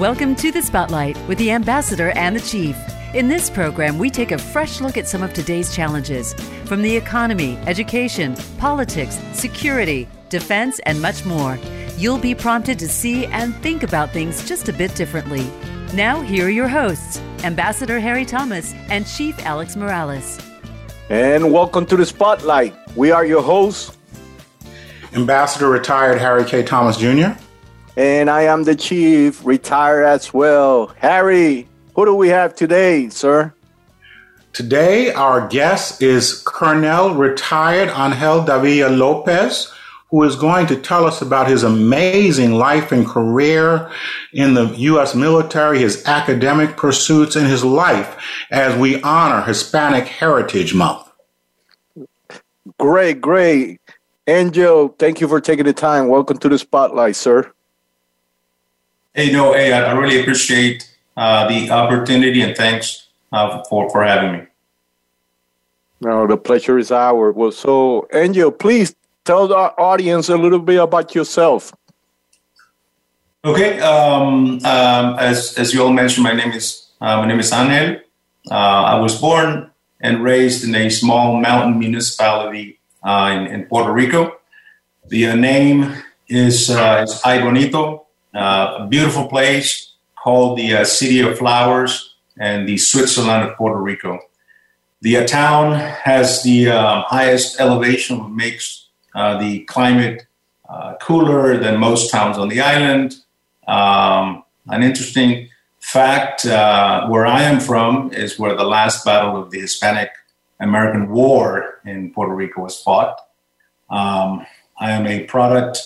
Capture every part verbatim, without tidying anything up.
Welcome to The Spotlight with the Ambassador and the Chief. In this program, we take a fresh look at some of today's challenges, from the economy, education, politics, security, defense, and much more. You'll be prompted to see and think about things just a bit differently. Now, here are your hosts, Ambassador Harry Thomas and Chief Alex Morales. And welcome to The Spotlight. We are your hosts, Ambassador Retired Harry K. Thomas, Junior And I am the Chief, retired as well. Harry, who do we have today, sir? Today, our guest is Colonel Retired Angel Davila Lopez, who is going to tell us about his amazing life and career in the U S military, his academic pursuits, and his life as we honor Hispanic Heritage Month. Great, great. Angel, thank you for taking the time. Welcome to The Spotlight, sir. Hey, no, hey, I really appreciate uh, the opportunity, and thanks uh, for, for having me. No, the pleasure is ours. Well, so, Angel, please tell our audience a little bit about yourself. Okay. Um, um, as as you all mentioned, my name is uh, my name is Angel. Uh, I was born and raised in a small mountain municipality uh, in, in Puerto Rico. The uh, name is uh, is Aibonito. Uh, a beautiful place called the uh, City of Flowers and the Switzerland of Puerto Rico. The uh, town has the uh, highest elevation, which makes uh, the climate uh, cooler than most towns on the island. Um, an interesting fact, uh, where I am from is where the last battle of the Hispanic American War in Puerto Rico was fought. Um, I am a product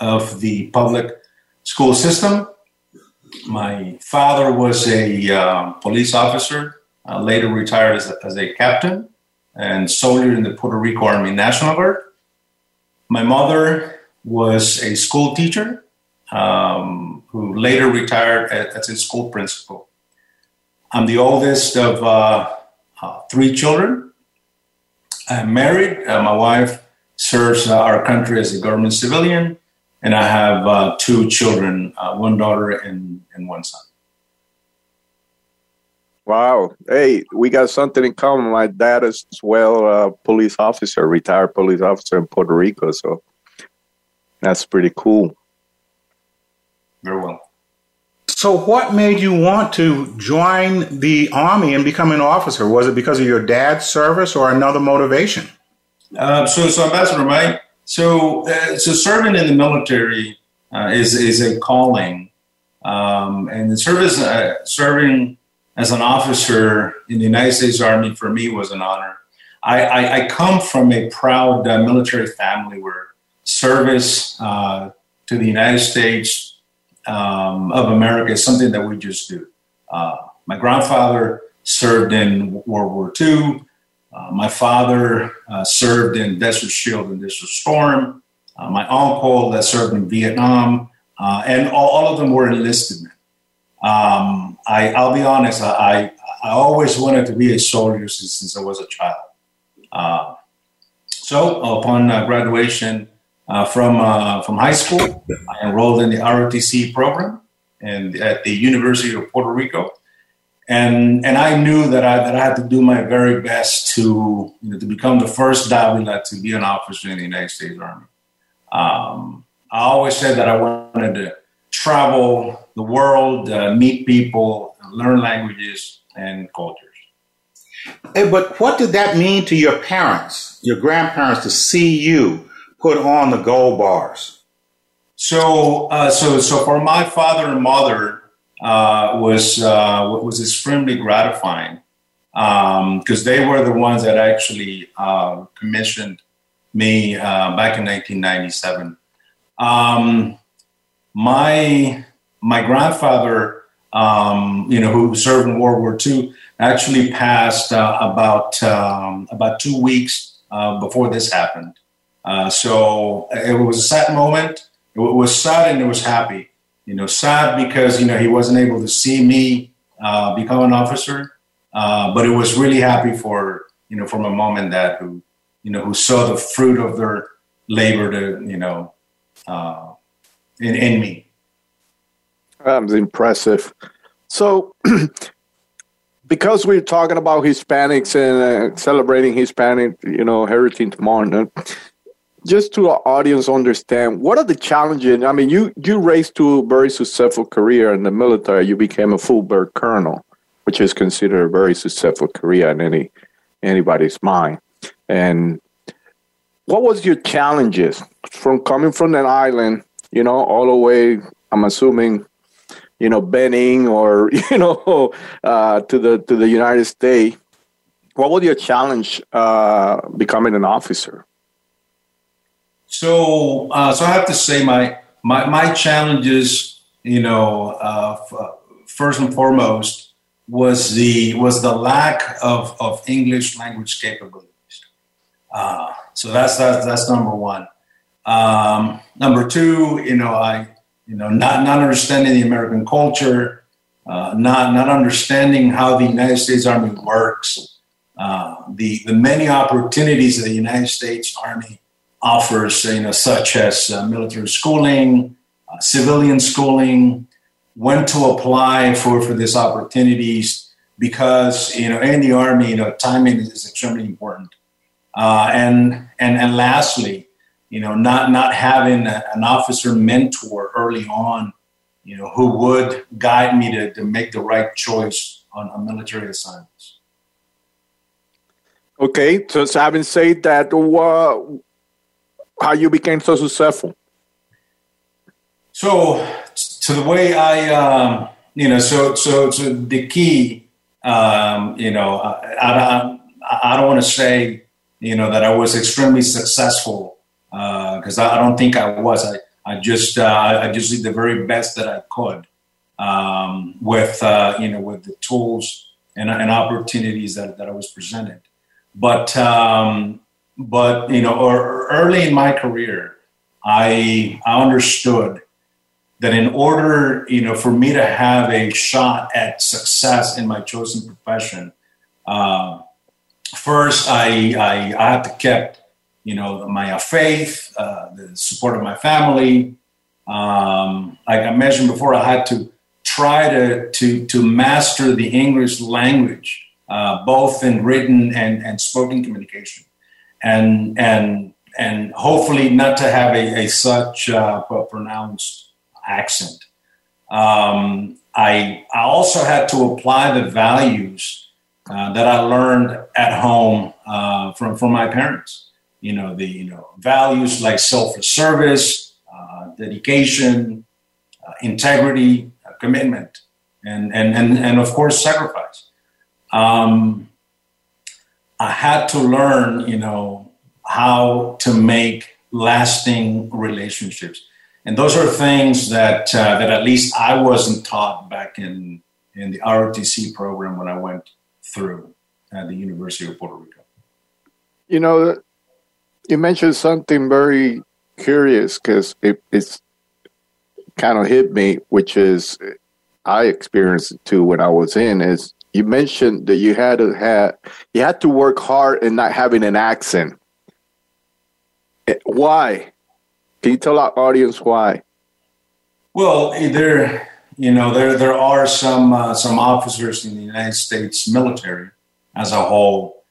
of the public school system. My father was a uh, police officer, uh, later retired as a, as a captain and soldier in the Puerto Rico Army National Guard. My mother was a school teacher um, who later retired as a school principal. I'm the oldest of uh, uh, three children. I'm married. Uh, my wife serves uh, our country as a government civilian. And I have uh, two children, uh, one daughter and, and one son. Wow. Hey, we got something in common. My dad is as well a uh, police officer, retired police officer in Puerto Rico. So that's pretty cool. Very well. So what made you want to join the Army and become an officer? Was it because of your dad's service or another motivation? Uh, so, so Ambassador Mike, So, uh, so serving in the military uh, is is a calling, um, and the service uh, serving as an officer in the United States Army for me was an honor. I, I, I come from a proud uh, military family where service uh, to the United States um, of America is something that we just do. Uh, my grandfather served in World War Two. Uh, my father uh, served in Desert Shield and Desert Storm. Uh, my uncle that served in Vietnam, uh, and all, all of them were enlisted men. Um, I, I'll be honest, I, I always wanted to be a soldier since, since I was a child. Uh, so upon uh, graduation uh, from uh, from high school, I enrolled in the R O T C program and at the University of Puerto Rico. And and I knew that I that I had to do my very best to you know, to become the first Davila to be an officer in the United States Army. Um, I always said that I wanted to travel the world, uh, meet people, learn languages and cultures. Hey, but what did that mean to your parents, your grandparents, to see you put on the gold bars? So uh, so so for my father and mother. Uh, was uh, was extremely gratifying because um, they were the ones that actually uh, commissioned me uh, back in nineteen ninety-seven. Um, my my grandfather, um, you know, who served in World War Two, actually passed uh, about um, about two weeks uh, before this happened. Uh, so it was a sad moment. It was sad and it was happy. You know, sad because, you know, he wasn't able to see me uh, become an officer, uh, but it was really happy for, you know, for my mom and dad who, you know, who saw the fruit of their labor to, you know, uh, in, in me. That's impressive. So, because we're talking about Hispanics and uh, celebrating Hispanic, you know, Heritage Month, just to our audience understand, what are the challenges? I mean, you you raced to a very successful career in the military. You became a full-bird colonel, which is considered a very successful career in any anybody's mind. And what was your challenges from coming from an island, you know, all the way, I'm assuming, you know, Benin or, you know, uh, to the to the United States? What was your challenge uh, becoming an officer? So, uh, so I have to say my my, my challenges, you know, uh, f- first and foremost, was the was the lack of, of English language capabilities. Uh, so that's, that's that's number one. Um, number two, you know, I you know not, not understanding the American culture, uh, not not understanding how the United States Army works, uh, the the many opportunities that the United States Army offers, you know, such as uh, military schooling, uh, civilian schooling. When to apply for, for these opportunities, because, you know, in the Army, you know, timing is extremely important. Uh, and, and, and lastly, you know, not, not having a, an officer mentor early on, you know, who would guide me to, to make the right choice on, on military assignments. Okay. So, so having said that, uh, how you became so successful? So, So the way I, um, you know, so so so the key, um, you know, I, I, I don't want to say, you know, that I was extremely successful, because uh, I don't think I was. I I just uh, I just did the very best that I could um, with uh, you know with the tools and, and opportunities that, that I was presented. But um, but you know, or early in my career, I I understood that in order, you know, for me to have a shot at success in my chosen profession, uh, first I, I I had to keep, you know, my faith, uh, the support of my family. Um, like I mentioned before, I had to try to to to master the English language, uh, both in written and, and spoken communication, and and and hopefully not to have a, a such uh, pronounced accent. Um, I I also had to apply the values uh, that I learned at home uh, from from my parents. You know the you know values like self-service, uh, dedication, uh, integrity, uh, commitment, and and and and of course sacrifice. Um, I had to learn you know how to make lasting relationships. And those are things that uh, that at least I wasn't taught back in, in the R O T C program when I went through at the University of Puerto Rico. You know, you mentioned something very curious, because it, it's kind of hit me, which is I experienced it too when I was in. Is you mentioned that you had to have you had to work hard and not having an accent. Why? Can you tell our audience why? Well, there, you know, there there are some uh, some officers in the United States military as a whole,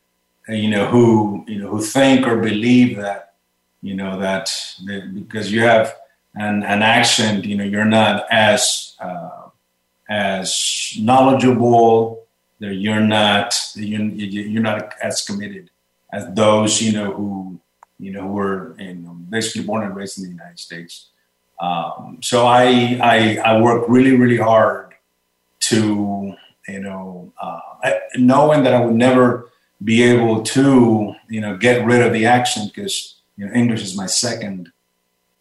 you know, who you know who think or believe that, you know, that, that because you have an, an accent, you know, you're not as uh, as knowledgeable, that you're not you're, you're not as committed as those, you know, who. You know, who were in, basically born and raised in the United States. Um, so I, I I worked really, really hard to, you know, uh, I, knowing that I would never be able to, you know, get rid of the accent, because, you know, English is my second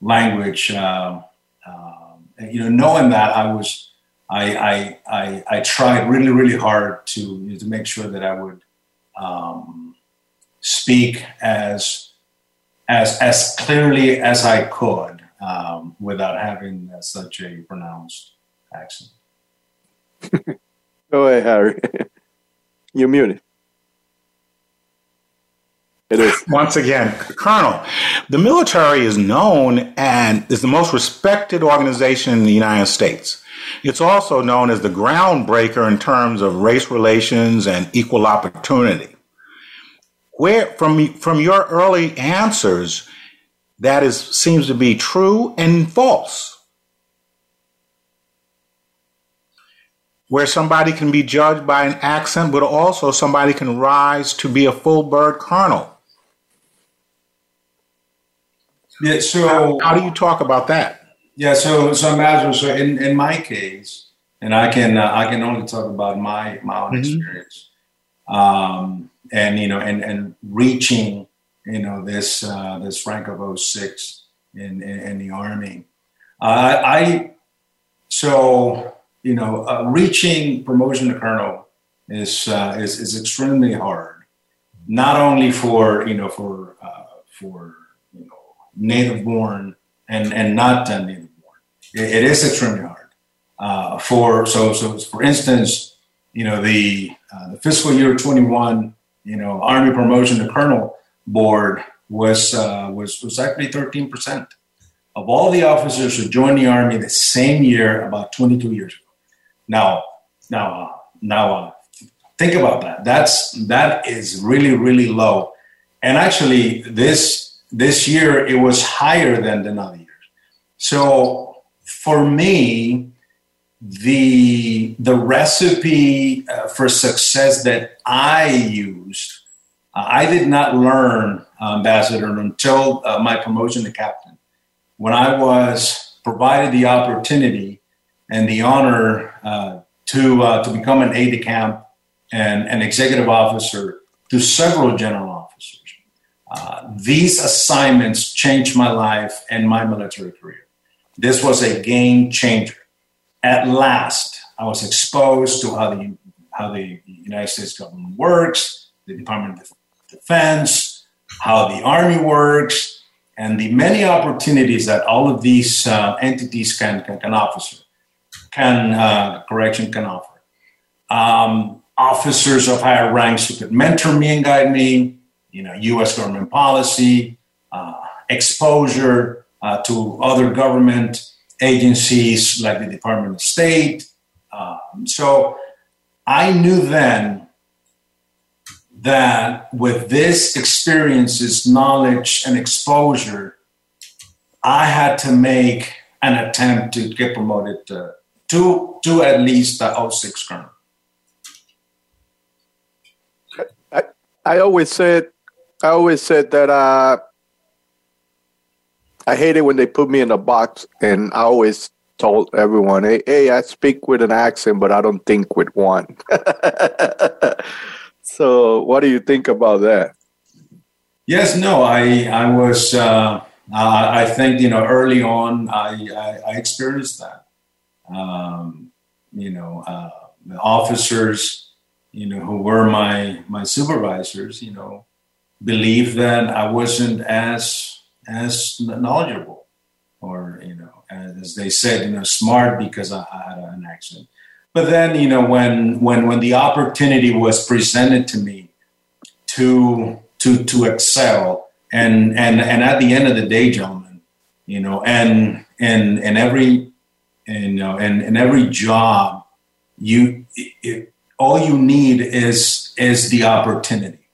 language. Uh, uh, and, you know, knowing that, I was, I, I, I, I tried really, really hard to, you know, to make sure that I would um, speak as, As as clearly as I could, um, without having uh, such a pronounced accent. Go ahead, Harry. You're muted. It is. Once again, Colonel, the military is known and is the most respected organization in the United States. It's also known as the groundbreaker in terms of race relations and equal opportunity. Where, from, from your early answers, that is seems to be true and false. Where somebody can be judged by an accent, but also somebody can rise to be a full bird colonel. Yeah, so how, how do you talk about that? Yeah, so so imagine so in, in my case, and I can uh, I can only talk about my my own mm-hmm. experience, um, and you know, and and reaching you know this uh, this rank of oh six in, in in the Army. Uh, I so. You know, uh, reaching promotion to colonel is, uh, is is extremely hard. Not only for you know for uh, for you know native born and and not uh, native born, it, it is extremely hard. Uh, for so so for instance, you know the uh, the fiscal year twenty-one you know Army promotion to colonel board was uh, was was actually thirteen percent of all the officers who joined the Army the same year about twenty-two years ago. Now, now, uh, now, uh, think about that. That's that is really, really low. And actually, this this year it was higher than the other years. So for me, the the recipe uh, for success that I used, uh, I did not learn, uh, Ambassador, until uh, my promotion to captain, when I was provided the opportunity and the honor uh, to uh, to become an aide de camp and an executive officer to several general officers. Uh, these assignments changed my life and my military career. This was a game changer. At last, I was exposed to how the how the United States government works, the Department of Defense, how the Army works, and the many opportunities that all of these uh, entities can can, can offer. Can uh, correction can offer um, officers of higher ranks who could mentor me and guide me. You know, U S government policy, uh, exposure uh, to other government agencies like the Department of State. Um, so I knew then that with this experiences, knowledge, and exposure, I had to make an attempt to get promoted to. To, to at least the oh six colonel. I, I always said, I always said that uh, I hate it when they put me in a box, and I always told everyone, hey, hey I speak with an accent, but I don't think with one. So what do you think about that? Yes, no, I, I was, uh, I, I think, you know, early on, I, I, I experienced that. Um, you know, uh, the officers, you know, who were my, my supervisors, you know, believed that I wasn't as, as knowledgeable or, you know, as they said, you know, smart because I, I had an accent. But then, you know, when, when, when the opportunity was presented to me to, to, to excel and, and, and at the end of the day, gentlemen, you know, and, and, and every, And, you know, and and every job, you it, it, all you need is is the opportunity.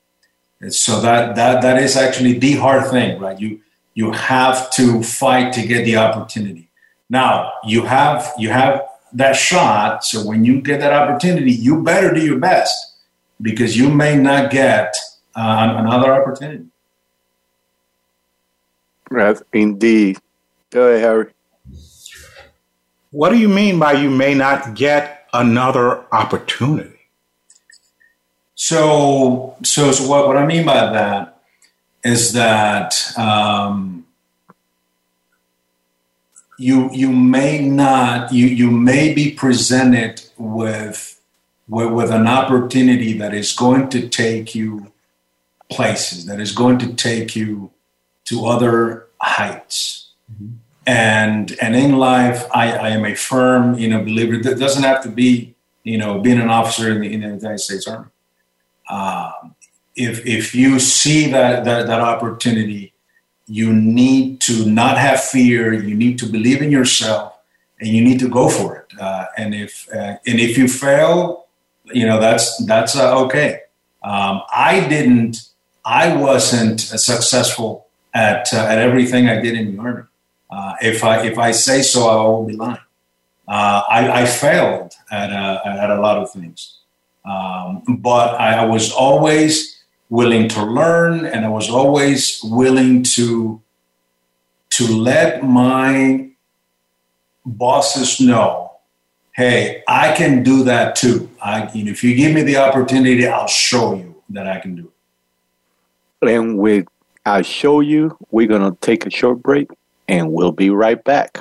And so that that that is actually the hard thing, right? You you have to fight to get the opportunity. Now you have you have that shot. So when you get that opportunity, you better do your best because you may not get uh, another opportunity. Right, indeed. Go ahead, Harry. What do you mean by you may not get another opportunity? So, so, so what, what I mean by that is that um, you you may not you you may be presented with, with with an opportunity that is going to take you places, that is going to take you to other heights. Mm-hmm. And and in life, I, I am a firm, you know, believer. That doesn't have to be, you know, being an officer in the, in the United States Army. Um, if if you see that, that that opportunity, you need to not have fear. You need to believe in yourself, and you need to go for it. Uh, and if uh, and if you fail, you know that's that's uh, okay. Um, I didn't. I wasn't successful at uh, at everything I did in the Army. Uh, if I if I say so, I will be lying. Uh, I, I failed at uh, at a lot of things, um, but I was always willing to learn, and I was always willing to to let my bosses know, hey, I can do that too. I, you know, if you give me the opportunity, I'll show you that I can do it. And with "I'll show you," we're going to take a short break, and we'll be right back.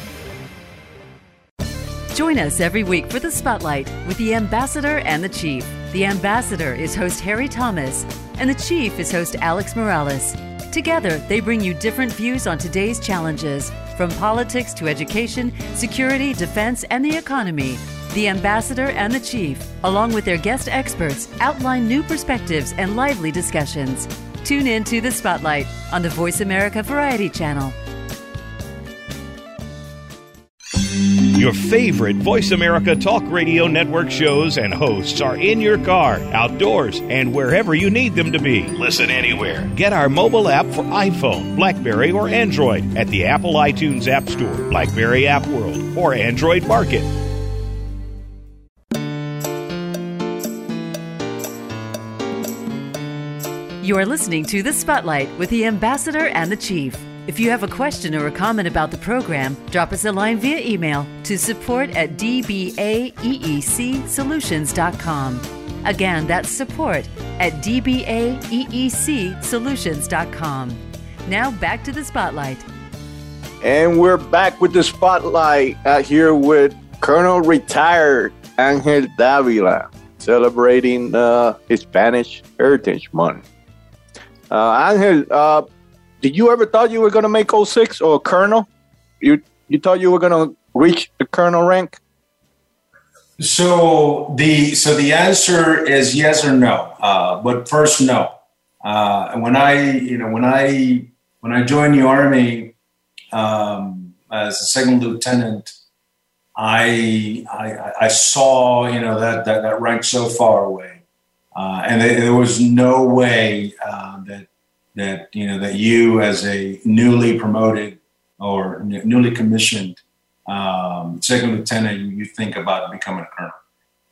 Join us every week for The Spotlight with the Ambassador and the Chief. The Ambassador is host Harry Thomas, and the Chief is host Alex Morales. Together, they bring you different views on today's challenges, from politics to education, security, defense, and the economy. The Ambassador and the Chief, along with their guest experts, outline new perspectives and lively discussions. Tune in to The Spotlight on the Voice America Variety Channel. Your favorite Voice America Talk Radio Network shows and hosts are in your car, outdoors, and wherever you need them to be. Listen anywhere. Get our mobile app for iPhone, BlackBerry, or Android at the Apple iTunes App Store, BlackBerry App World, or Android Market. You are listening to The Spotlight with the Ambassador and the Chief. If you have a question or a comment about the program, drop us a line via email to support at d b a e e c solutions dot com. Again, that's support at d b a e e c solutions dot com. Now back to The Spotlight. And we're back with The Spotlight out here with Colonel Retired Angel Davila, celebrating uh, Hispanic Heritage Month. Uh, Angel, uh, did you ever thought you were going to make oh six or a colonel? You you thought you were going to reach the colonel rank? So the so the answer is yes or no. Uh, but first, no. Uh, when I you know when I when I joined the Army um, as a second lieutenant, I I, I saw you know that, that, that rank so far away, uh, and there, there was no way uh, that. that, you know, that you as a newly promoted or n- newly commissioned um, second lieutenant, you think about becoming a colonel.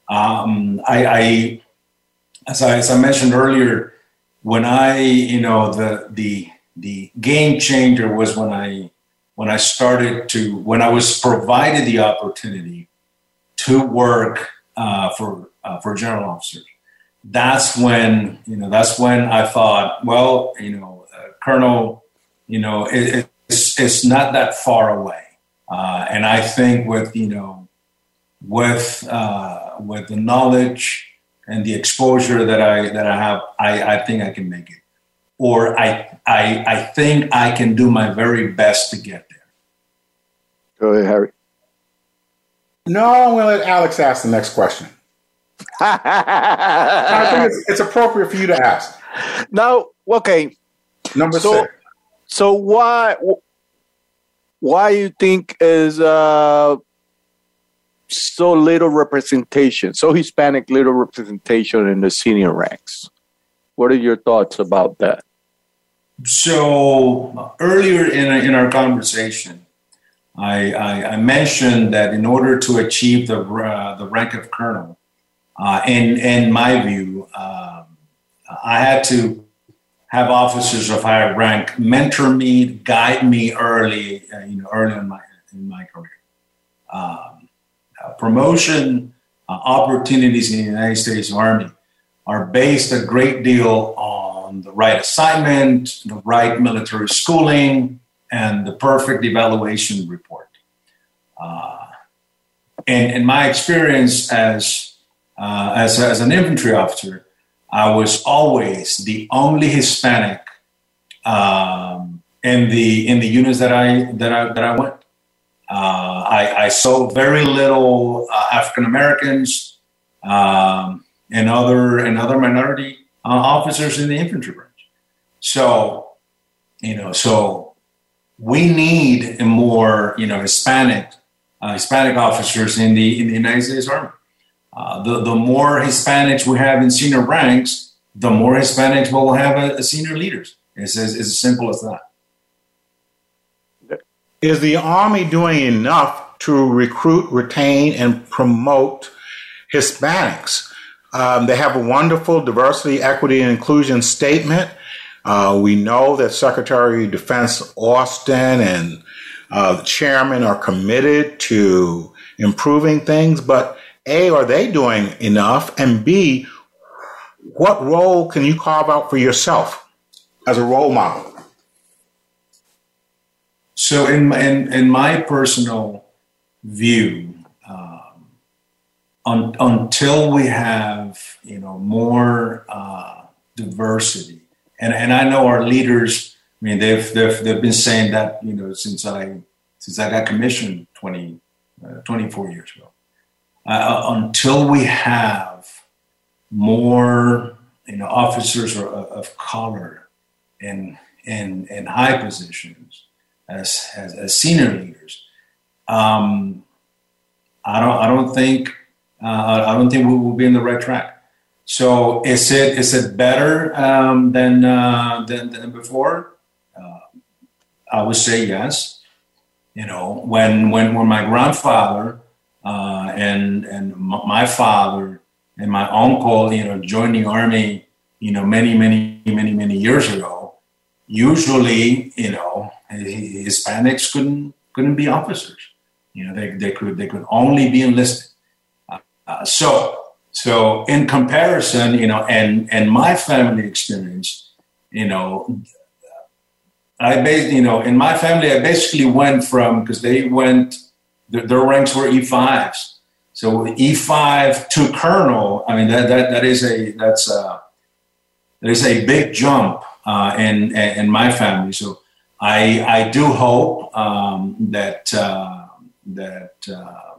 Um, I, I, as I, as I mentioned earlier, when I, you know, the, the, the game changer was when I, when I started to, when I was provided the opportunity to work uh, for, uh, for general officers. That's when, you know, that's when I thought, well, you know, uh, Colonel, you know, it, it's, it's not that far away. Uh, and I think with, you know, with, uh, with the knowledge and the exposure that I, that I have, I, I think I can make it, or I, I, I think I can do my very best to get there. Go ahead, Harry. No, I'm going to let Alex ask the next question. I think it's, it's appropriate for you to ask. Now, okay. Number so, six. So why, why you think is uh, so little representation, so Hispanic little representation in the senior ranks? What are your thoughts about that? So earlier in in our conversation, I, I, I mentioned that in order to achieve the uh, the rank of colonel. Uh, in, in my view, um, I had to have officers of higher rank mentor me, guide me early, uh, you know, early in my in my career. um, uh, promotion uh, opportunities in the United States Army are based a great deal on the right assignment, the right military schooling, and the perfect evaluation report. Uh, and in my experience as, uh, as, as an infantry officer, I was always the only Hispanic um, in the in the units that I that I that I went. Uh, I, I saw very little uh, African Americans um, and other and other minority uh, officers in the infantry branch. So, you know, so we need more, you know, Hispanic uh, Hispanic officers in the in the United States Army. Uh, the, the more Hispanics we have in senior ranks, the more Hispanics we'll have as senior leaders. It's as, it's as simple as that. Is the Army doing enough to recruit, retain, and promote Hispanics? Um, they have a wonderful diversity, equity, and inclusion statement. Uh, we know that Secretary of Defense Austin and uh, the chairman are committed to improving things, but A, are they doing enough? And B, what role can you carve out for yourself as a role model? So in my, in, in my personal view, um, un, until we have, you know, more uh, diversity, and, and I know our leaders, I mean, they've, they've, they've been saying that, you know, since I, since I got commissioned twenty, uh, twenty-four years ago. Uh, until we have more, you know, officers of, of color in in in high positions as as, as senior leaders, um, I don't I don't think uh, I don't think we will be in the right track. So is it is it better um, than, uh, than than before? Uh, I would say yes. You know, when when when my grandfather. Uh, and and my father and my uncle, you know, joined the Army, you know, many, many, many, many years ago. Usually, you know, Hispanics couldn't couldn't be officers. You know, they they could they could only be enlisted. Uh, so so in comparison, you know, and and my family experience, you know, I bas- you know in my family I basically went from because they went. Their ranks were E fives, so E five to colonel. I mean that that that is a that's a, that is a big jump uh, in in my family. So I I do hope um, that uh, that uh,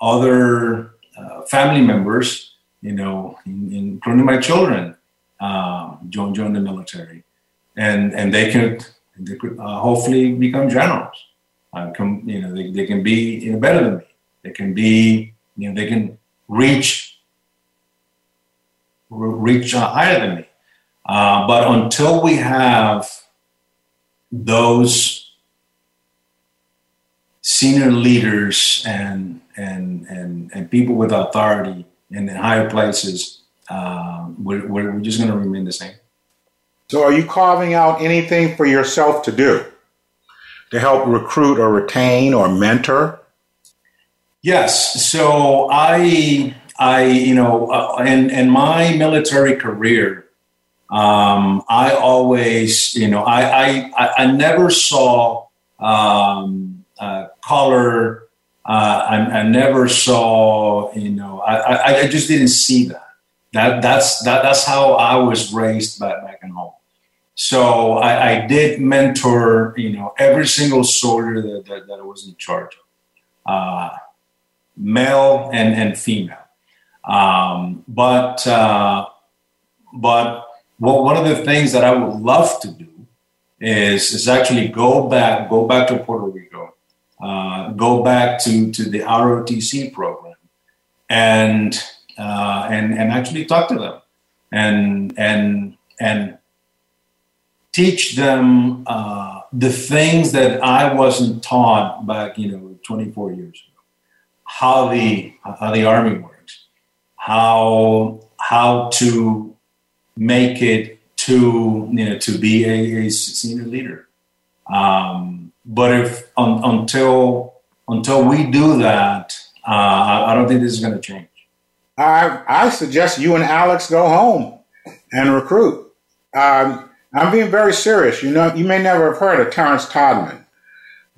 other uh, family members, you know, in, including my children, uh, join join the military, and and they could they could uh, hopefully become generals. Uh, can, you know, they, they can be you know, better than me. They can be, you know, they can reach reach uh, higher than me. Uh, but until we have those senior leaders and and and, and people with authority in the higher places, uh, we're, we're just going to remain the same. So, are you carving out anything for yourself to do? To help recruit or retain or mentor? Yes. So I, I, you know, uh, in, in my military career, um, I always, you know, I, I, I never saw um, uh, color. Uh, I, I never saw, you know, I, I, I just didn't see that. That that's that that's how I was raised back back in home. So I, I did mentor, you know, every single soldier that, that, that I was in charge of, uh, male and, and female. Um, but uh, but well, one of the things that I would love to do is is actually go back, go back to Puerto Rico, uh, go back to, to the R O T C program, and uh, and and actually talk to them, and and and. teach them uh, the things that I wasn't taught back, you know, twenty-four years ago. How the how the Army works, how how to make it to you know to be a, a senior leader. Um, but if um, until until we do that, uh, I don't think this is going to change. I, I suggest you and Alex go home and recruit. Um, I'm being very serious. You know, you may never have heard of Terence Todman,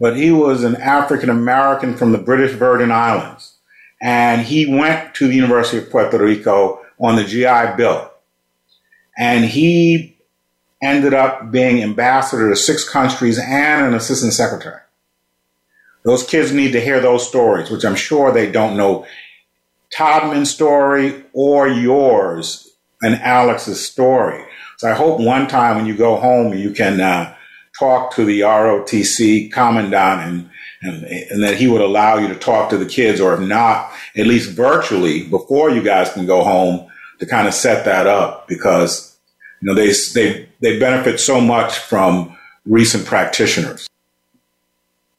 but he was an African American from the British Virgin Islands, and he went to the University of Puerto Rico on the G I Bill, and he ended up being ambassador to six countries and an assistant secretary. Those kids need to hear those stories, which I'm sure they don't know. Todman's story or yours and Alex's story. So I hope one time when you go home, you can uh, talk to the R O T C commandant and, and, and that he would allow you to talk to the kids, or if not, at least virtually before you guys can go home, to kind of set that up, because, you know, they, they, they benefit so much from recent practitioners.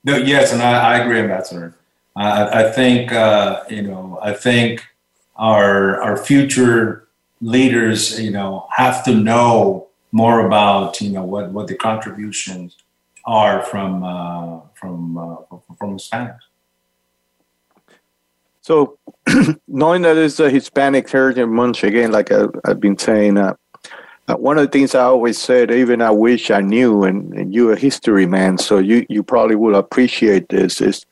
No, yes, and I, I agree, Ambassador. I, I think, uh, you know, I think our our future leaders, you know, have to know more about, you know, what, what the contributions are from uh, from uh, from Hispanics. So, knowing that it's a Hispanic Heritage Month, again, like I, I've been saying, uh, uh, one of the things I always said, even I wish I knew, and, and you're a history man, so you, you probably will appreciate this, is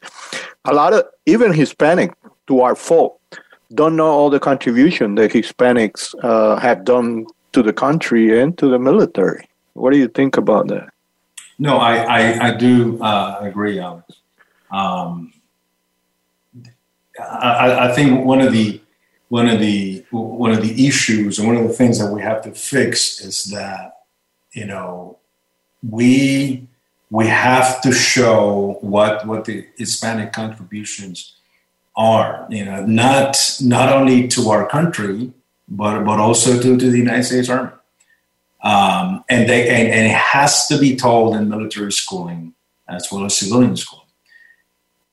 a lot of, even Hispanic, to our folk, don't know all the contribution that Hispanics uh, have done to the country and to the military. What do you think about that? No, I, I, I do uh, agree, Alex. Um I, I think one of the one of the one of the issues and one of the things that we have to fix is that, you know, we we have to show what what the Hispanic contributions are, you know, not not only to our country but but also to, to the United States Army, um, and they and, and it has to be told in military schooling as well as civilian schooling.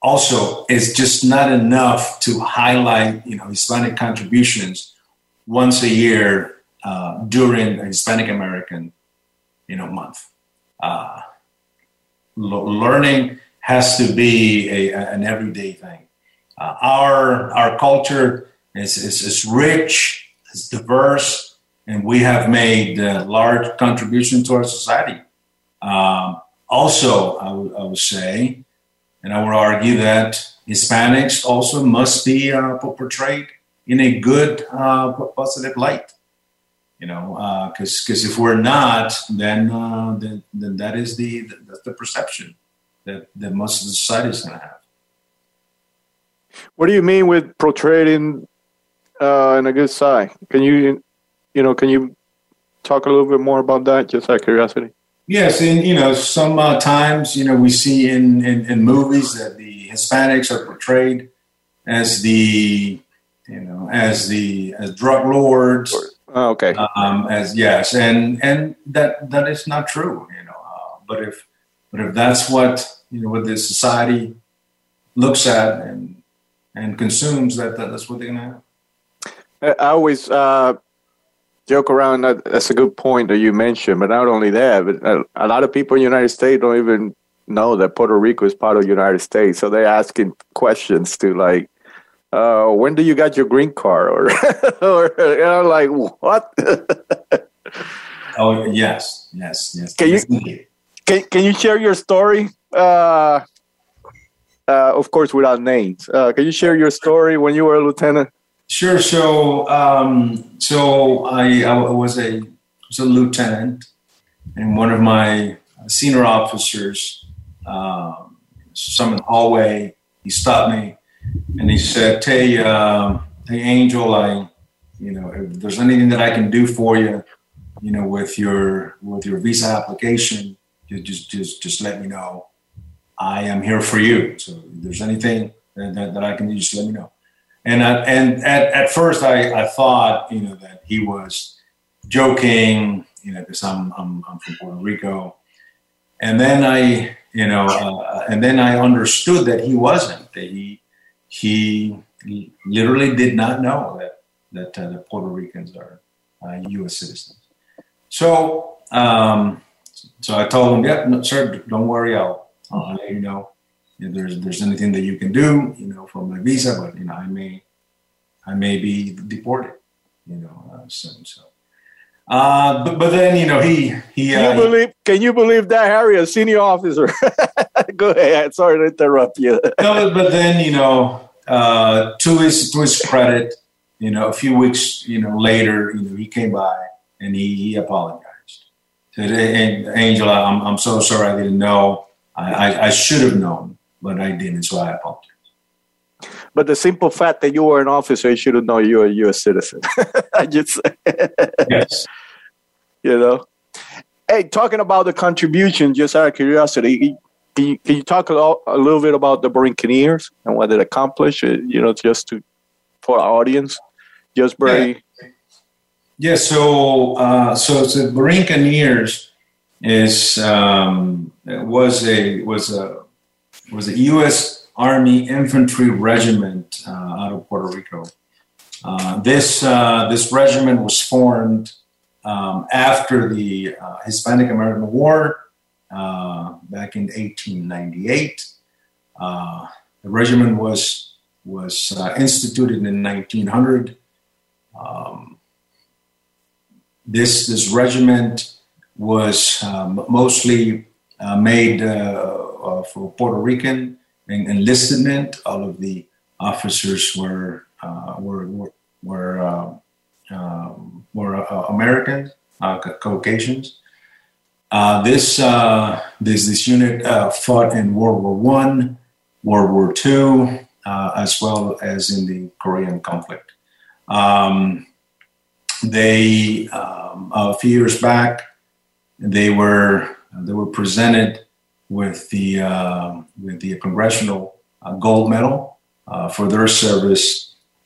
Also, it's just not enough to highlight, you know, Hispanic contributions once a year uh, during the Hispanic American, you know, month. Uh, learning has to be a, an everyday thing. Uh, our our culture is, is is rich, it's diverse, and we have made a large contribution to our society. Um, also, I, w- I would say. And I would argue that Hispanics also must be uh, portrayed in a good, uh, positive light. You know, because uh, because if we're not, then, uh, then then that is the that's the perception that, that most of the society is going to have. What do you mean with portrayed in uh, in a good side? Can you you know can you talk a little bit more about that? Just out of curiosity. Yes, and, you know, some uh, times, you know, we see in, in, in movies that the Hispanics are portrayed as the, you know, as the as drug lords. Oh, okay. Um, as yes, and and that that is not true, you know. Uh, but if but if that's what, you know, what the society looks at and and consumes, that, that that's what they're gonna have. I always. Uh... Joke around. That's a good point that you mentioned. But not only that, but a, a lot of people in the United States don't even know that Puerto Rico is part of the United States. So they're asking questions to, like, uh, when do you got your green card? Or, or and I'm like, what? Oh yes, yes, yes. Can you can can you share your story? Uh, uh, of course, without names. Uh, can you share your story when you were a lieutenant? Sure. So, um, so I, I was a was a lieutenant, and one of my senior officers, um, some in the hallway, he stopped me, and he said, "Hey, uh, hey, Angel, I, you know, if there's anything that I can do for you, you know, with your with your visa application, just just just let me know. I am here for you. So, if there's anything that, that, that I can do, just let me know." And I, and at, at first I, I thought, you know, that he was joking, you know, because I'm, I'm I'm from Puerto Rico, and then I you know uh, and then I understood that he wasn't that he he literally did not know that that uh, the Puerto Ricans are uh, U S citizens. So um, so I told him, yeah, no, sir, don't worry, I'll, I'll let you know if there's there's anything that you can do, you know, for my visa, but you know, I may I may be deported, you know, uh, soon. So, uh, but but then you know he he. Can you uh, believe? Can you believe that, Harry, a senior officer? Go ahead. Sorry to interrupt you. No, but then you know, uh, to his to his credit, you know, a few weeks you know later, you know, he came by and he, he apologized. Said, Angela, I'm I'm so sorry. I didn't know. I, I, I should have known, but I didn't, so I apologize. But the simple fact that you were an officer, you should have known you were a U S citizen. I just yes, you know. Hey, talking about the contribution, just out of curiosity, can you, can you talk a, lot, a little bit about the Borinqueneers and what it accomplished? You know, just to for our audience, just very. Yeah. Yeah, so uh, so the Borinqueneers is um, was a was a was a U S Army infantry regiment uh, out of Puerto Rico. Uh, this uh, this regiment was formed um, after the uh, Hispanic American War uh, back in eighteen ninety-eight. Uh, the regiment was was uh, instituted in nineteen hundred. Um, This this regiment was um, mostly uh, made uh, uh, for Puerto Rican and enlisted men. All of the officers were uh, were were were, uh, um, were uh, Americans, uh, Caucasians. Uh, this uh, this this unit uh, fought in World War One, World War Two, uh, as well as in the Korean conflict. Um, They um, a few years back, they were they were presented with the uh, with the congressional uh, gold medal uh, for their service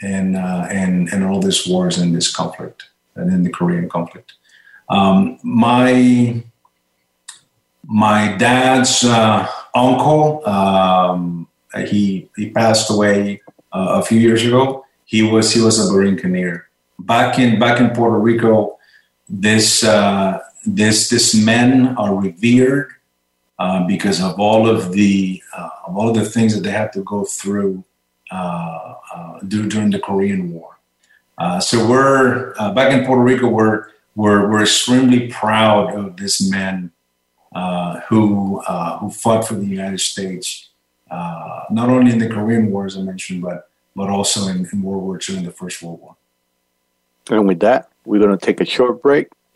in uh, in, in all these wars and this conflict and in the Korean conflict. Um, my my dad's uh, uncle um, he he passed away uh, a few years ago. He was he was a Borinqueneer. Back in back in Puerto Rico, this uh, this this men are revered uh, because of all of the uh, of all of the things that they had to go through uh, uh, do, during the Korean War. Uh, so we're uh, back in Puerto Rico. We're we're we're extremely proud of this men uh, who uh, who fought for the United States, uh, not only in the Korean War, as I mentioned, but but also in, in World War Two and the First World War. And with that, we're going to take a short break,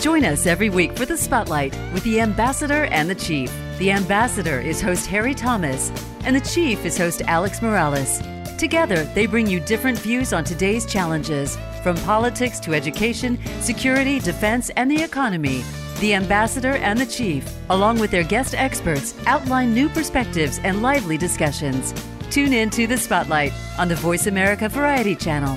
Join us every week for The Spotlight with the Ambassador and the Chief. The Ambassador is host Harry Thomas, and the Chief is host Alex Morales. Together, they bring you different views on today's challenges, from politics to education, security, defense, and the economy. The Ambassador and the Chief, along with their guest experts, outline new perspectives and lively discussions. Tune in to The Spotlight on the Voice America Variety Channel.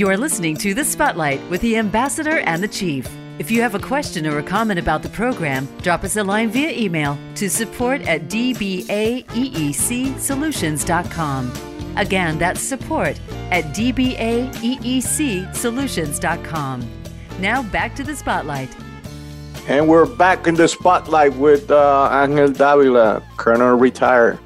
You are listening to The Spotlight with the Ambassador and the Chief. If you have a question or a comment about the program, drop us a line via email to support at d b a e e c solutions dot com. Again, that's support at d b a e e c solutions dot com. Now back to The Spotlight. And we're back in The Spotlight with uh, Angel Davila, Colonel Retired.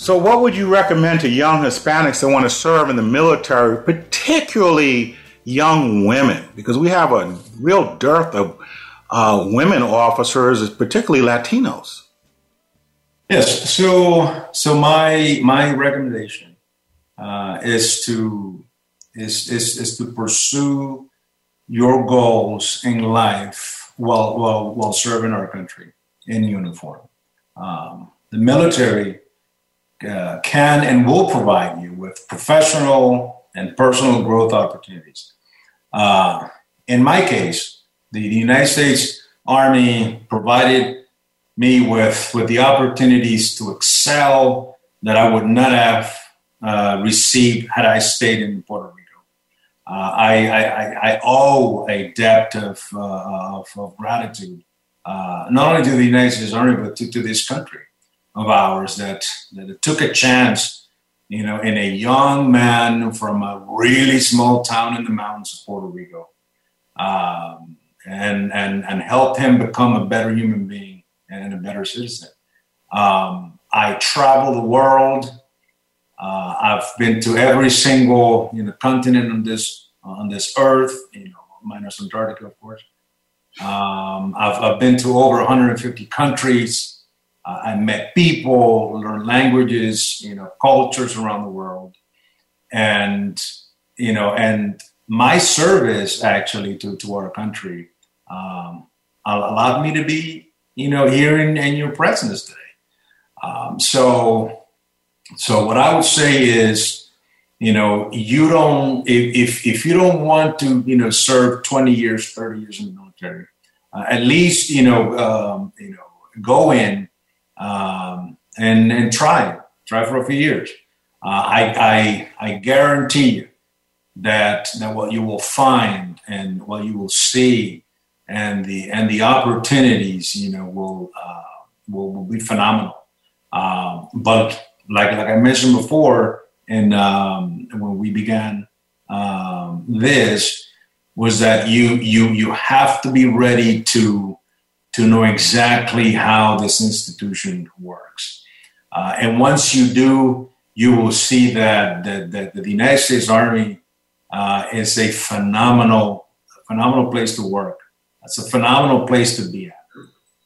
So what would you recommend to young Hispanics that want to serve in the military, particularly young women, because we have a real dearth of uh, women officers, particularly Latinos. Yes. So, so my my recommendation uh, is to is, is is to pursue your goals in life while while while serving our country in uniform. Um, the military uh, can and will provide you with professional and personal growth opportunities. Uh, in my case, the, the United States Army provided me with, with the opportunities to excel that I would not have uh, received had I stayed in Puerto Rico. Uh, I, I, I owe a debt of, uh, of, of gratitude, uh, not only to the United States Army, but to, to this country of ours that, that took a chance, you know, in a young man from a really small town in the mountains of Puerto Rico, um, and, and, and helped him become a better human being and a better citizen. Um, I travel the world. Uh, I've been to every single you know, continent on this on this earth, you know, minus Antarctica, of course. Um, I've, I've been to over one hundred fifty countries. Uh, I met people, learned languages, you know, cultures around the world, and you know, and my service actually to to our country um, allowed me to be, you know, here in, in your presence today. Um, so, so what I would say is, you know, you don't, if, if, if you don't want to, you know, serve twenty years, thirty years in the military, uh, at least, you know, um, you know, go in um, and, and try, try for a few years. Uh, I, I, I guarantee you that, that what you will find and what you will see and the and the opportunities, you know, will uh, will, will be phenomenal. Um, but like like I mentioned before, and um, when we began um, this, was that you you you have to be ready to to know exactly how this institution works. Uh, and once you do, you will see that that, that the United States Army uh, is a phenomenal phenomenal place to work. It's a phenomenal place to be at.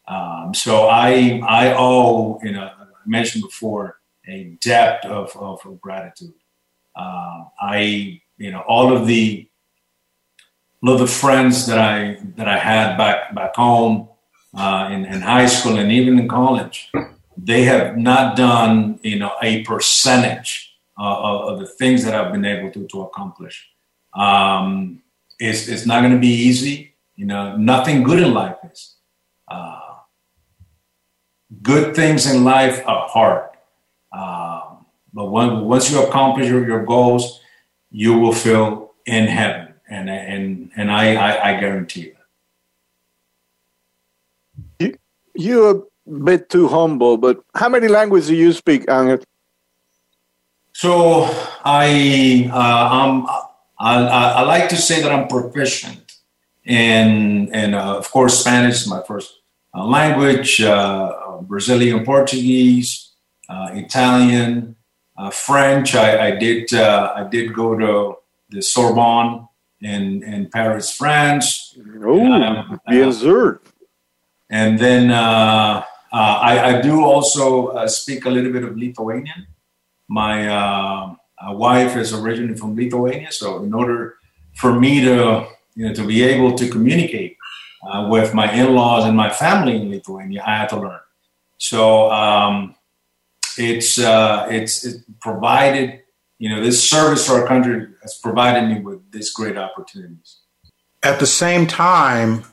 Um, so I, I owe, you know, I mentioned before, a debt of, of, of gratitude. Uh, I, you know, all of the, all of the friends that I that I had back back home uh, in, in high school and even in college, they have not done, you know, a percentage uh, of, of the things that I've been able to to accomplish. Um, it's it's not going to be easy. You know, nothing good in life is. Uh, good things in life are hard. Uh, but when, once you accomplish your, your goals, you will feel in heaven. And and and I, I, I guarantee that. You, you're a bit too humble, but how many languages do you speak, Angel? So I, uh, I, I, I like to say that I'm proficient. And, and uh, of course, Spanish is my first uh, language, uh, Brazilian Portuguese, uh, Italian, uh, French. I, I did uh, I did go to the Sorbonne in, in Paris, France. Oh, bien sûr. And then uh, uh, I, I do also uh, speak a little bit of Lithuanian. My uh, wife is originally from Lithuania, so in order for me to... You know, to be able to communicate uh, with my in-laws and my family in Lithuania, I had to learn. So um, it's uh, it's it provided, you know, this service for our country has provided me with these great opportunities. At the same time,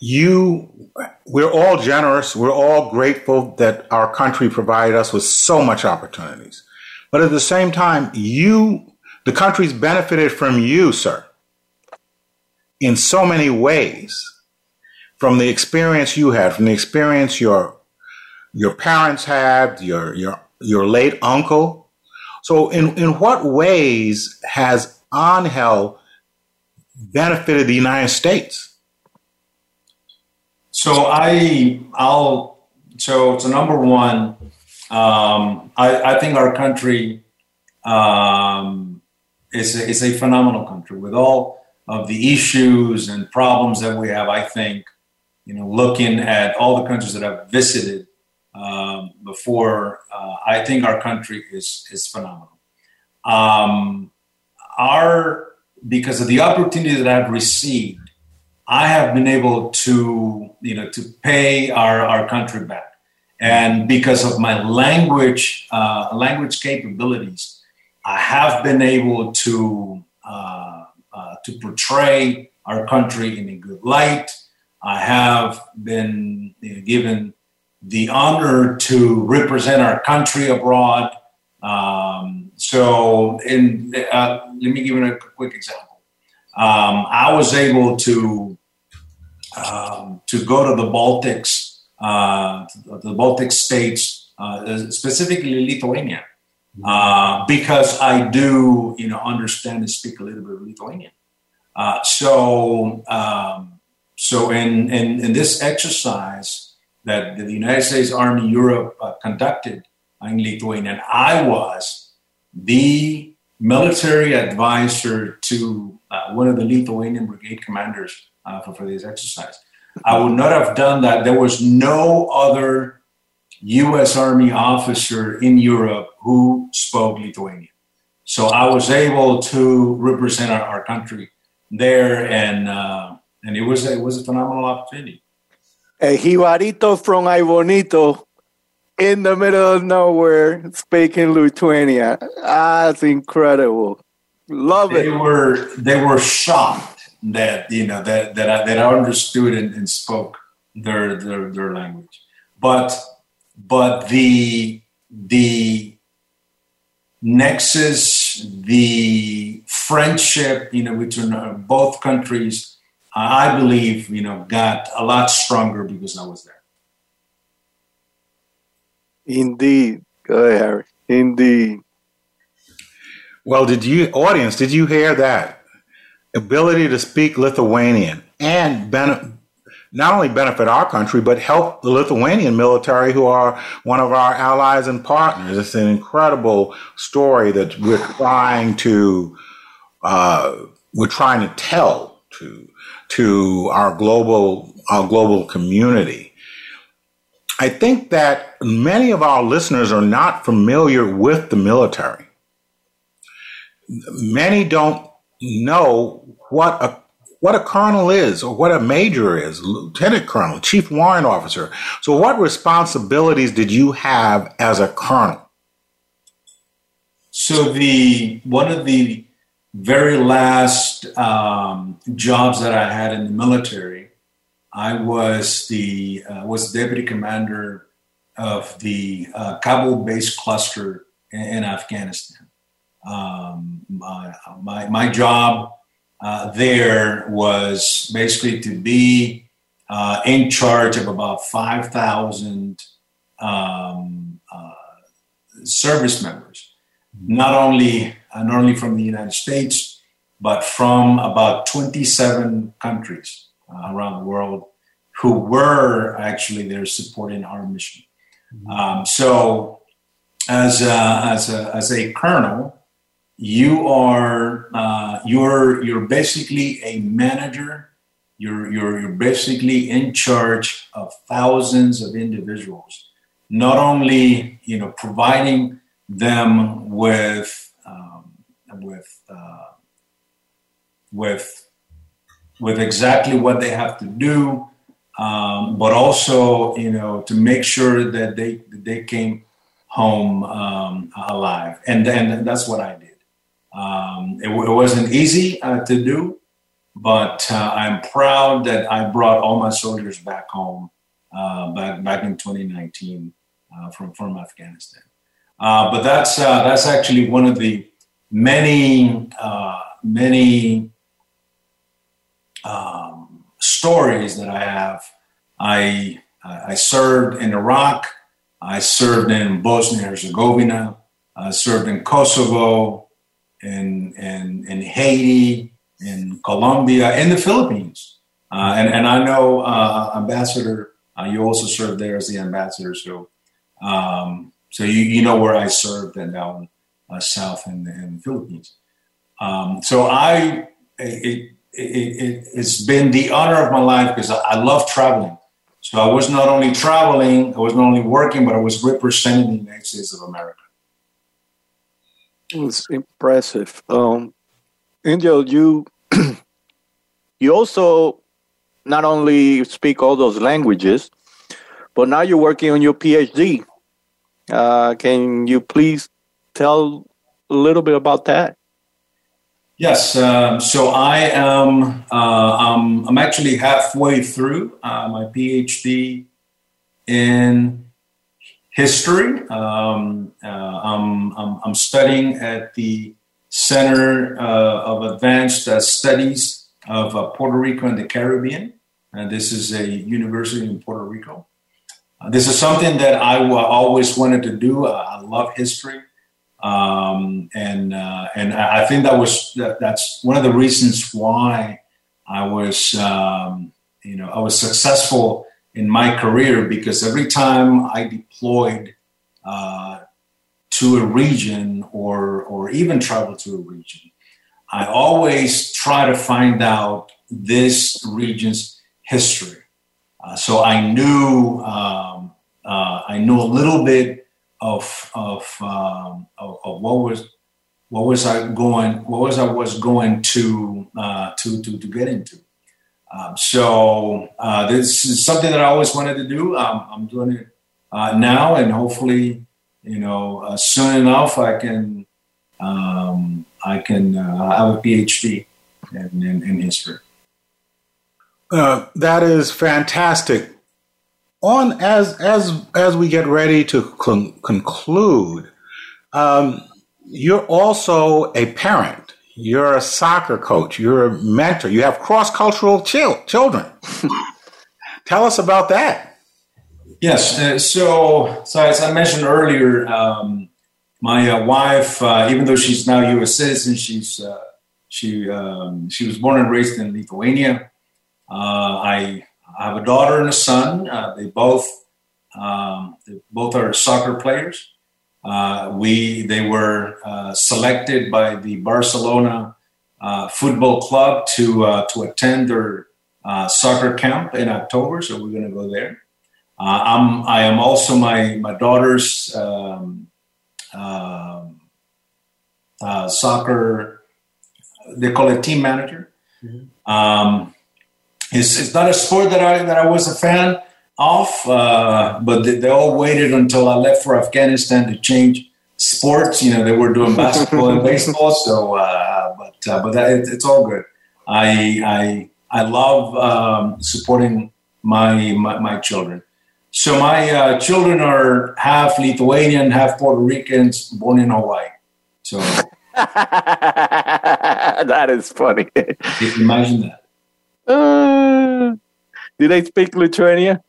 you, we're all generous. We're all grateful that our country provided us with so much opportunities. But at the same time, you, the country's benefited from you, sir, in so many ways, from the experience you had, from the experience your your parents had, your your your late uncle. So in, in what ways has Angel benefited the United States? So I I'll so so number one, um, I, I think our country um, is a, is a phenomenal country with all of the issues and problems that we have, I think, you know, looking at all the countries that I've visited um, before, uh, I think our country is is phenomenal. Um, our because of the opportunity that I've received, I have been able to, you know, to pay our, our country back. And because of my language, uh, language capabilities, I have been able to uh, uh, to portray our country in a good light. I have been you know, given the honor to represent our country abroad. Um, so in, uh, let me give you a quick example. Um, I was able to um, to go to the Baltics. Uh, the Baltic States, uh, specifically Lithuania, uh, because I do, you know, understand and speak a little bit of Lithuanian. Uh, so, um, so in, in in this exercise that the United States Army Europe uh, conducted in Lithuania, I was the military advisor to uh, one of the Lithuanian brigade commanders uh, for, for this exercise. I would not have done that. There was no other U S. Army officer in Europe who spoke Lithuanian. So I was able to represent our, our country there, and uh, and it was it was a phenomenal opportunity. A Jibarito from Aibonito in the middle of nowhere speaking Lithuania. Ah, that's incredible. Love it. They were they were shocked that you know that that I, that I understood and, and spoke their, their their language, but but the the nexus, the friendship, you know, between both countries, I believe, you know, got a lot stronger because I was there. Indeed, go ahead, Harry. Indeed. Well, did you audience? Did you hear that? Ability to speak Lithuanian and ben- not only benefit our country, but help the Lithuanian military, who are one of our allies and partners. It's an incredible story that we're trying to uh, we're trying to tell to to our global our global community. I think that many of our listeners are not familiar with the military. Many don't know what a what a colonel is, or what a major is, lieutenant colonel, chief warrant officer. So what responsibilities did you have as a colonel? So the one of the very last um, jobs that I had in the military, I was the uh, was deputy commander of the uh, Kabul-based cluster in, in Afghanistan. Um, my, my, my job uh, there was basically to be uh, in charge of about five thousand um, uh, service members, not only, uh, not only from the United States, but from about twenty-seven countries uh, around the world who were actually there supporting our mission. Um, so as a, as a, as a colonel, You are uh, you're you're basically a manager. You're you're you're basically in charge of thousands of individuals. Not only you know providing them with um, with uh, with with exactly what they have to do, um, but also you know to make sure that they that they came home um, alive, and and that's what I did. Um, it, w- it wasn't easy uh, to do, but uh, I'm proud that I brought all my soldiers back home uh, back, back in twenty nineteen uh, from, from Afghanistan. Uh, but that's uh, that's actually one of the many, uh, many um, stories that I have. I, I served in Iraq. I served in Bosnia Herzegovina. I served in Kosovo. In, in, in Haiti, in Colombia, in the Philippines. Uh, and, and I know uh, Ambassador, uh, you also served there as the ambassador. So um, so you, you know where I served and down uh, south in the, in the Philippines. Um, so I, it, it, it, it's been the honor of my life because I, I love traveling. So I was not only traveling, I was not only working, but I was representing the United States of America. It's impressive. Um, Angel, you you also not only speak all those languages, but now you're working on your PhD. Uh, can you please tell a little bit about that? Yes. Um, so I am. Uh, I'm, I'm actually halfway through uh, my PhD in history. Um, uh, I'm, I'm, I'm studying at the Center uh, of Advanced uh, Studies of uh, Puerto Rico and the Caribbean. And this is a university in Puerto Rico. Uh, this is something that I w- always wanted to do. Uh, I love history. Um, and uh, and I think that was that, that's one of the reasons why I was um, you know I was successful in my career, because every time I deployed uh, to a region or or even traveled to a region, I always try to find out this region's history. Uh, so I knew um, uh, I knew a little bit of of, um, of of what was what was I going what was I was going to uh, to, to to get into. Um, so uh, this is something that I always wanted to do. Um, I'm doing it uh, now, and hopefully, you know, uh, soon enough, I can um, I can uh, have a PhD in, in, in history. Uh, that is fantastic. On as as as we get ready to con- conclude, um, you're also a parent. You're a soccer coach. You're a mentor. You have cross-cultural chil- children. Tell us about that. Yes. Uh, so, so as I mentioned earlier, um, my uh, wife, uh, even though she's now U S citizen, she's uh, she um, she was born and raised in Lithuania. Uh, I. I have a daughter and a son. Uh, they both um, they both are soccer players. Uh, we they were uh, selected by the Barcelona uh, football club to uh, to attend their uh, soccer camp in October. So we're going to go there. Uh, I'm I am also my my daughter's um, uh, uh, soccer. They call it team manager. Mm-hmm. Um, It's, it's not a sport that I that I was a fan of, uh, but they, they all waited until I left for Afghanistan to change sports. You know, they were doing basketball and baseball, so uh, but uh, but that, it, it's all good. I I I love um, supporting my, my my children. So my uh, children are half Lithuanian, half Puerto Ricans, born in Hawaii. So that is funny. Imagine that. Uh, do they speak Lithuania?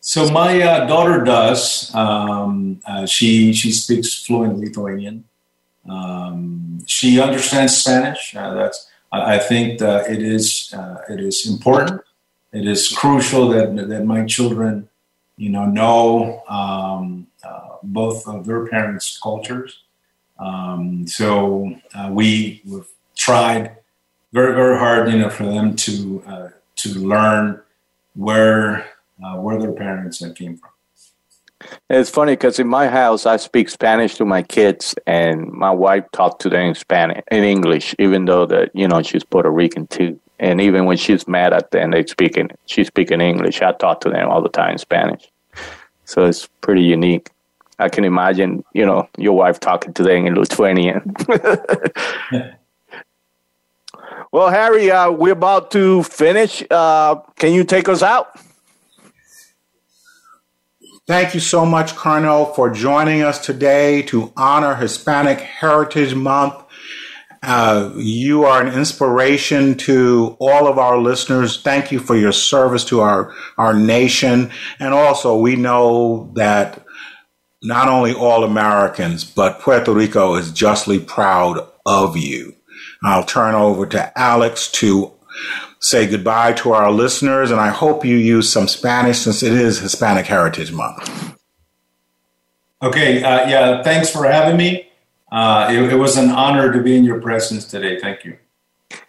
So my uh, daughter does. Um, uh, she she speaks fluent Lithuanian. Um, she understands Spanish. Uh, that's I, I think that it is uh, it is important. It is crucial that that my children, you know, know um, uh, both of their parents' cultures. Um, so uh, we we've tried. Very, very hard, you know, for them to uh, to learn where uh, where their parents came from. It's funny because in my house, I speak Spanish to my kids, and my wife talked to them in Spanish, in English, even though that you know she's Puerto Rican too. And even when she's mad at them, they speak in she's speaking English. I talk to them all the time in Spanish, so it's pretty unique. I can imagine, you know, your wife talking to them in Lithuanian. Yeah. Well, Harry, uh, we're about to finish. Uh, can you take us out? Thank you so much, Colonel, for joining us today to honor Hispanic Heritage Month. Uh, you are an inspiration to all of our listeners. Thank you for your service to our, our nation. And also, we know that not only all Americans, but Puerto Rico is justly proud of you. I'll turn over to Alex to say goodbye to our listeners, and I hope you use some Spanish since it is Hispanic Heritage Month. Okay, uh, yeah, thanks for having me. Uh, it, it was an honor to be in your presence today. Thank you.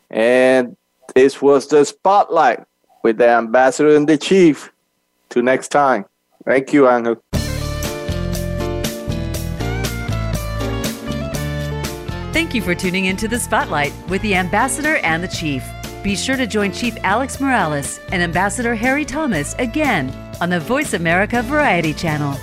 And This was the Spotlight with the Ambassador and the Chief. Till next time. Thank you, Angel. Thank you for tuning into The Spotlight with the Ambassador and the Chief. Be sure to join Chief Alex Morales and Ambassador Harry Thomas again on the Voice America Variety Channel.